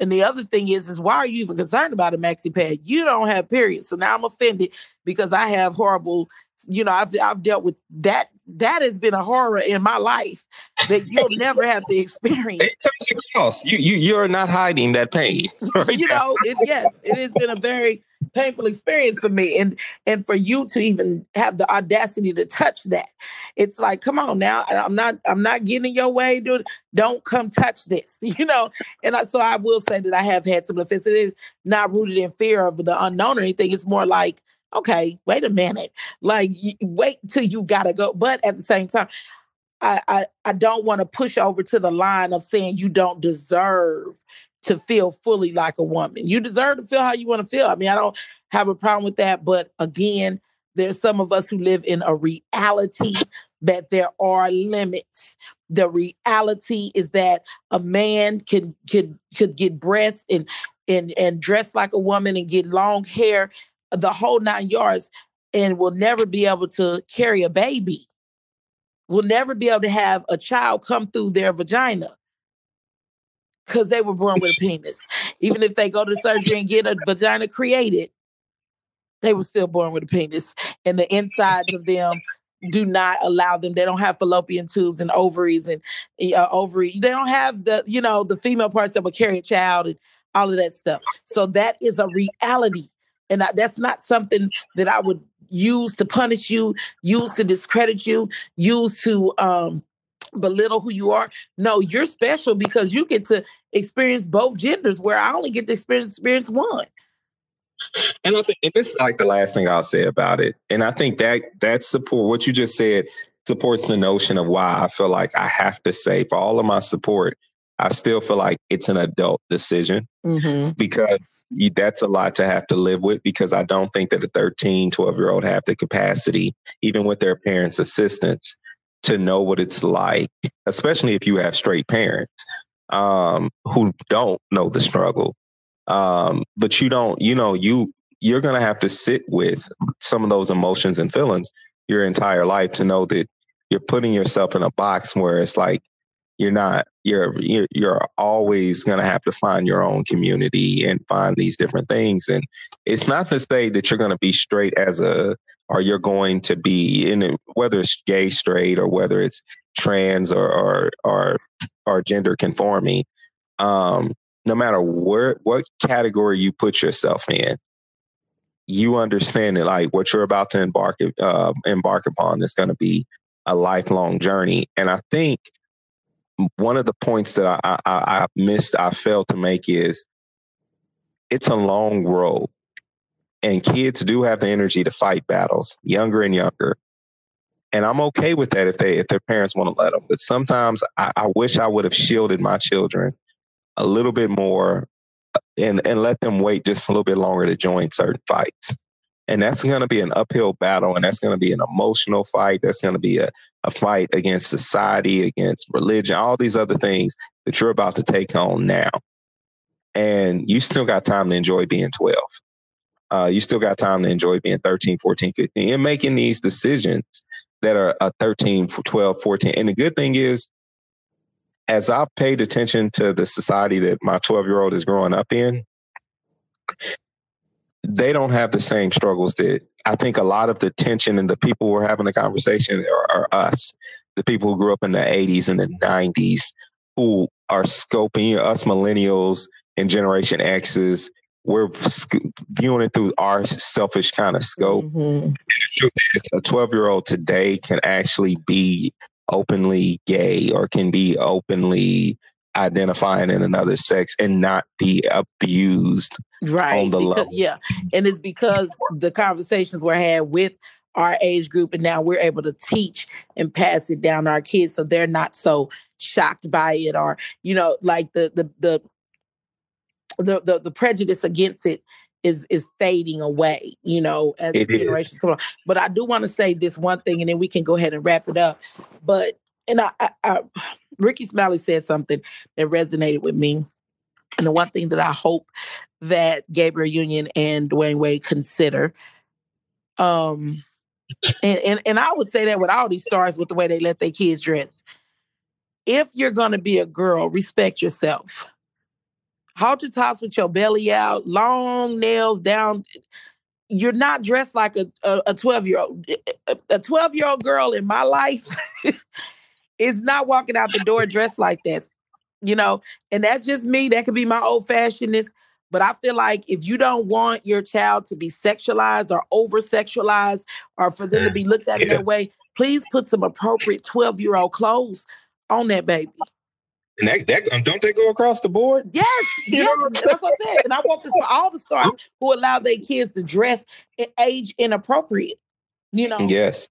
And the other thing is why are you even concerned about a maxi pad? You don't have periods. So now I'm offended because I have horrible, you know, I've dealt with that. That has been a horror in my life that you'll never have to experience. It comes across. You're not hiding that pain. Right you know, it has been a very painful experience for me. And for you to even have the audacity to touch that, it's like, come on now, I'm not getting in your way, dude. Don't come touch this, you know? And so I will say that I have had some offense. It is not rooted in fear of the unknown or anything. It's more like, okay, wait a minute. Like, wait till you gotta go. But at the same time, I don't want to push over to the line of saying you don't deserve to feel fully like a woman. You deserve to feel how you want to feel. I mean, I don't have a problem with that. But again, there's some of us who live in a reality that there are limits. The reality is that a man could get breasts and dress like a woman and get long hair, the whole 9 yards, and will never be able to carry a baby, will never be able to have a child come through their vagina because they were born with a penis. Even if they go to surgery and get a vagina created, they were still born with a penis, and the insides of them do not allow them. They don't have fallopian tubes and ovaries and ovary. They don't have the female parts that would carry a child and all of that stuff. So that is a reality. And that's not something that I would use to punish you, use to discredit you, use to belittle who you are. No, you're special because you get to experience both genders, where I only get to experience one. And I think this is like the last thing I'll say about it. And I think that support, what you just said, supports the notion of why I feel like I have to say, for all of my support, I still feel like it's an adult decision, because that's a lot to have to live with, because I don't think that a 13, 12-year-old have the capacity, even with their parents' assistance, to know what it's like, especially if you have straight parents who don't know the struggle. But you don't, you're going to have to sit with some of those emotions and feelings your entire life to know that you're putting yourself in a box where it's like, you're always going to have to find your own community and find these different things. And it's not to say that you're going to be straight or you're going to be in it, whether it's gay, straight, or whether it's trans or gender conforming. No matter what category you put yourself in, you understand that like what you're about to embark upon is going to be a lifelong journey. And I think one of the points that I missed, I failed to make, is it's a long road, and kids do have the energy to fight battles younger and younger. And I'm okay with that if their parents want to let them. But sometimes I wish I would have shielded my children a little bit more and let them wait just a little bit longer to join certain fights. And that's going to be an uphill battle, and that's going to be an emotional fight. That's going to be a fight against society, against religion, all these other things that you're about to take on now. And you still got time to enjoy being 12. You still got time to enjoy being 13, 14, 15, and making these decisions that are 13, 12, 14. And the good thing is, as I've paid attention to the society that my 12-year-old is growing up in, they don't have the same struggles that I think a lot of the tension and the people who are having the conversation are us, the people who grew up in the 80s and the 90s who are scoping, you know, us millennials and Generation X's. We're viewing it through our selfish kind of scope. Mm-hmm. And the truth is, a 12-year-old today can actually be openly gay or can be openly identifying in another sex and not be abused on the low. Yeah. And it's because the conversations were had with our age group, and now we're able to teach and pass it down to our kids so they're not so shocked by it, or, you know, like the prejudice against it is fading away, you know, as the generations come on. But I do want to say this one thing, and then we can go ahead and wrap it up. But, and I Ricky Smalley said something that resonated with me. And the one thing that I hope that Gabrielle Union and Dwyane Wade consider, and I would say that with all these stars, with the way they let their kids dress, if you're going to be a girl, respect yourself. Halter tops with your belly out, long nails down. You're not dressed like a 12-year-old. A 12-year-old girl in my life is not walking out the door dressed like that, you know. And that's just me. That could be my old-fashionedness. But I feel like if you don't want your child to be sexualized or over-sexualized or for them to be looked at in that way, please put some appropriate 12-year-old clothes on that baby. And that, don't they go across the board? Yes, yes. That's what I said. And I want this for all the stars who allow their kids to dress age inappropriate. You know? Yes.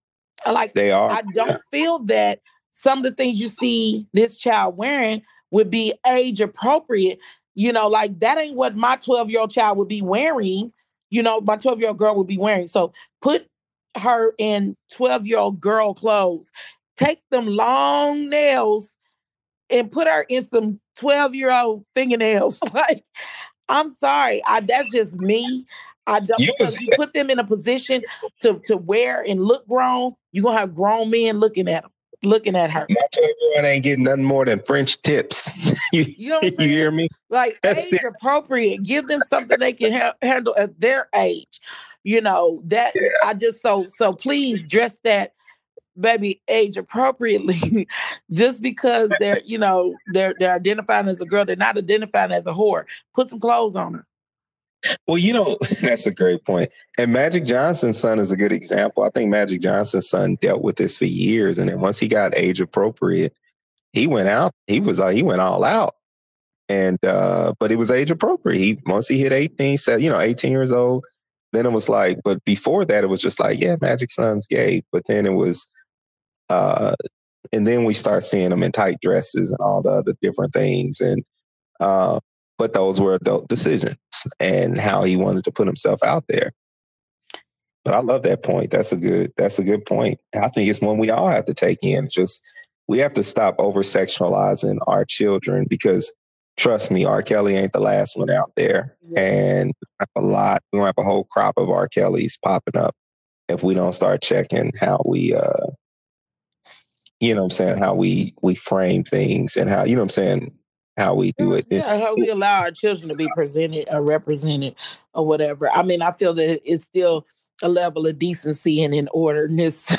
Like, they are. I don't feel that some of the things you see this child wearing would be age appropriate. You know, like, that ain't what my 12-year-old child would be wearing. You know, my 12-year-old girl would be wearing. So put her in 12-year-old girl clothes. Take them long nails and put her in some 12-year-old fingernails. Like, I'm sorry. That's just me. I don't, because you put them in a position to wear and look grown, you're going to have grown men looking at them, looking at her. My 12-year-old ain't getting nothing more than French tips. You know what I'm saying? You hear me? Like, that's age appropriate. Give them something they can handle at their age. You know, that I just, so please dress that baby age appropriately. Just because they're, you know, they're identifying as a girl, they're not identifying as a whore. Put some clothes on her. Well, you know, that's a great point. And Magic Johnson's son is a good example. I think Magic Johnson's son dealt with this for years, and then once he got age appropriate, he went out. He went all out, and but it was age appropriate. Once he hit 18, said, you know, 18 years old. Then it was like, but before that, it was just like, yeah, Magic's son's gay. But then it was. And then we start seeing them in tight dresses and all the other different things. And but those were adult decisions and how he wanted to put himself out there. But I love that point. That's a good point. I think it's one we all have to take in. Just, we have to stop over-sexualizing our children, because trust me, R. Kelly ain't the last one out there. Yeah. And we don't have a whole crop of R. Kellys popping up if we don't start checking how we you know what I'm saying, how we frame things and how, you know what I'm saying, how we do it. Yeah, how we allow our children to be presented or represented or whatever. I mean, I feel that it's still a level of decency and in orderness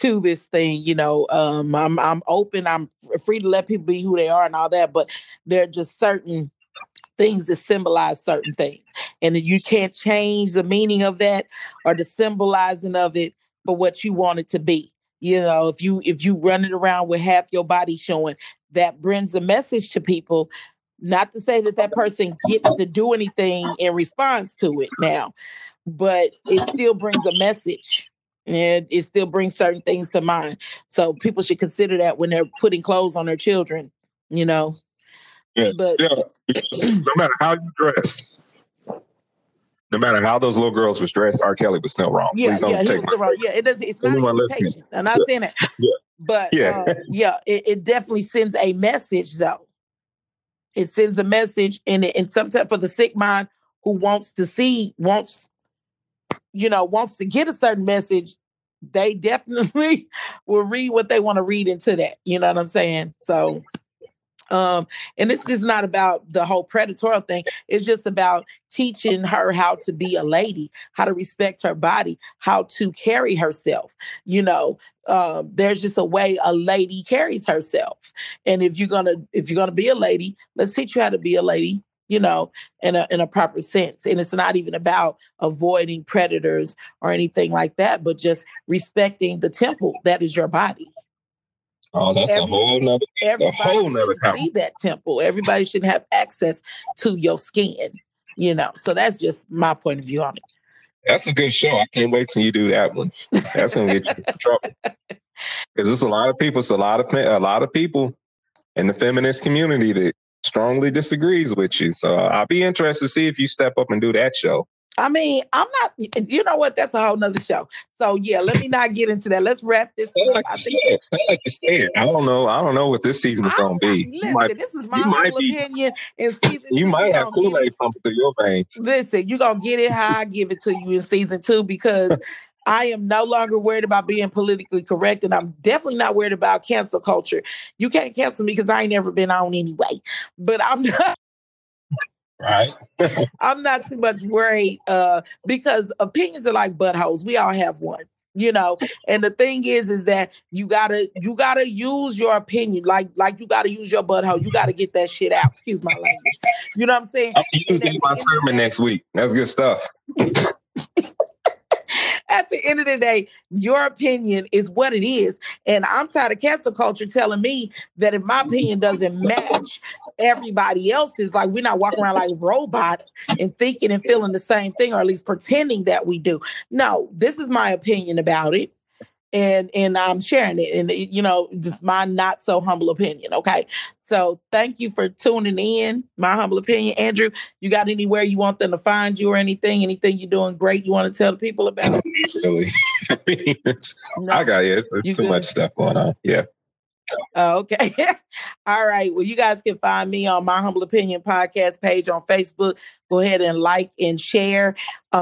to this thing. You know, I'm open. I'm free to let people be who they are and all that, but there are just certain things that symbolize certain things. And you can't change the meaning of that or the symbolizing of it for what you want it to be. You know, if you running around with half your body showing, that brings a message to people, not to say that person gets to do anything in response to it now, but it still brings a message and it still brings certain things to mind. So people should consider that when they're putting clothes on their children, you know. Yeah, but no matter how you dress, no matter how those little girls was dressed, R. Kelly was still wrong. Yeah, please don't take my wrong. Yeah, it doesn't. It's not an invitation. I'm not saying that. Yeah. But it definitely sends a message, though. It sends a message, and sometimes for the sick mind who wants to get a certain message, they definitely will read what they want to read into that. You know what I'm saying? So And this is not about the whole predatory thing. It's just about teaching her how to be a lady, how to respect her body, how to carry herself. You know, there's just a way a lady carries herself. And if you're gonna be a lady, let's teach you how to be a lady, you know, in a proper sense. And it's not even about avoiding predators or anything like that, but just respecting the temple that is your body. Oh, that's a whole nother topic. See that temple. Everybody should have access to your skin, you know. So that's just my point of view on it. That's a good show. I can't wait till you do that one. That's gonna get you in trouble. Because it's a lot of people. It's a lot of people in the feminist community that strongly disagrees with you. So I'll be interested to see if you step up and do that show. I mean, I'm not, you know what? That's a whole nother show. So yeah, let me not get into that. Let's wrap this up. I think I don't know what this season is going to be. Listen, this is my humble opinion. In season you might have Kool-Aid pumping through your veins. Listen, you're going to get it how I give it to you in season 2, because I am no longer worried about being politically correct, and I'm definitely not worried about cancel culture. You can't cancel me because I ain't never been on anyway, but I'm not. Right. I'm not too much worried because opinions are like buttholes. We all have one, you know. And the thing is that you gotta use your opinion, like you gotta use your butthole. You gotta get that shit out. Excuse my language. You know what I'm saying? I'll use that in my sermon next week. That's good stuff. At the end of the day, your opinion is what it is. And I'm tired of cancel culture telling me that if my opinion doesn't match everybody else's, like, we're not walking around like robots and thinking and feeling the same thing, or at least pretending that we do. No, this is my opinion about it. And I'm sharing it. And, you know, just my not so humble opinion. Okay. So thank you for tuning in. My humble opinion. Andrew, you got anywhere you want them to find you or anything? Anything you're doing great you want to tell the people about? Really? No, I got it. There's too much stuff going on. Yeah. Oh, okay. All right. Well, you guys can find me on My Humble Opinion Podcast page on Facebook. Go ahead and like and share.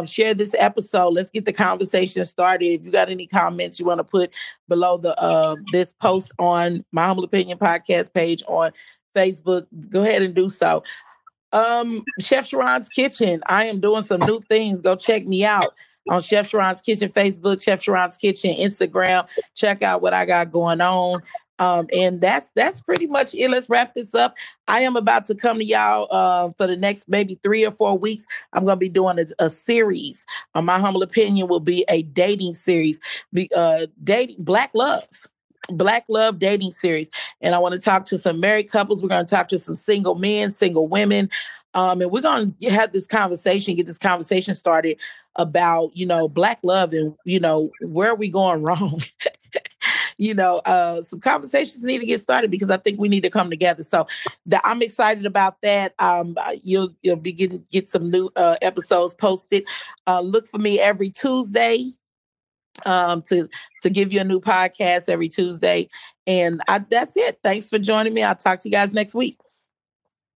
Share this episode. Let's get the conversation started. If you got any comments you want to put below the this post on My Humble Opinion Podcast page on Facebook, go ahead and do so. Chef Sharon's Kitchen. I am doing some new things. Go check me out on Chef Sharon's Kitchen Facebook, Chef Sharon's Kitchen Instagram. Check out what I got going on. And that's pretty much it. Let's wrap this up. I am about to come to y'all for the next maybe 3 or 4 weeks. I'm going to be doing a series. My humble opinion will be a dating series, dating Black Love dating series. And I want to talk to some married couples. We're going to talk to some single men, single women. And we're going to have this conversation, get this conversation started about, you know, Black love and, you know, where are we going wrong? You know, some conversations need to get started because I think we need to come together. So I'm excited about that. You'll be get some new episodes posted. Look for me every Tuesday to give you a new podcast every Tuesday. And that's it. Thanks for joining me. I'll talk to you guys next week.